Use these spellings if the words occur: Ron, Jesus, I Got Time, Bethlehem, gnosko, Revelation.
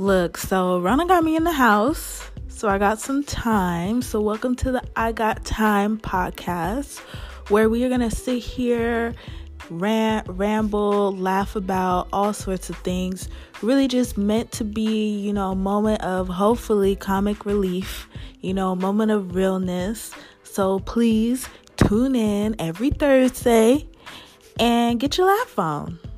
Look, so Rana got me in the house, so I got some time. So welcome to the I Got Time podcast, where we are going to sit here, rant, ramble, laugh about all sorts of things. Really just meant to be, you know, a moment of hopefully comic relief, you know, a moment of realness. So please tune in every Thursday and get your laugh on.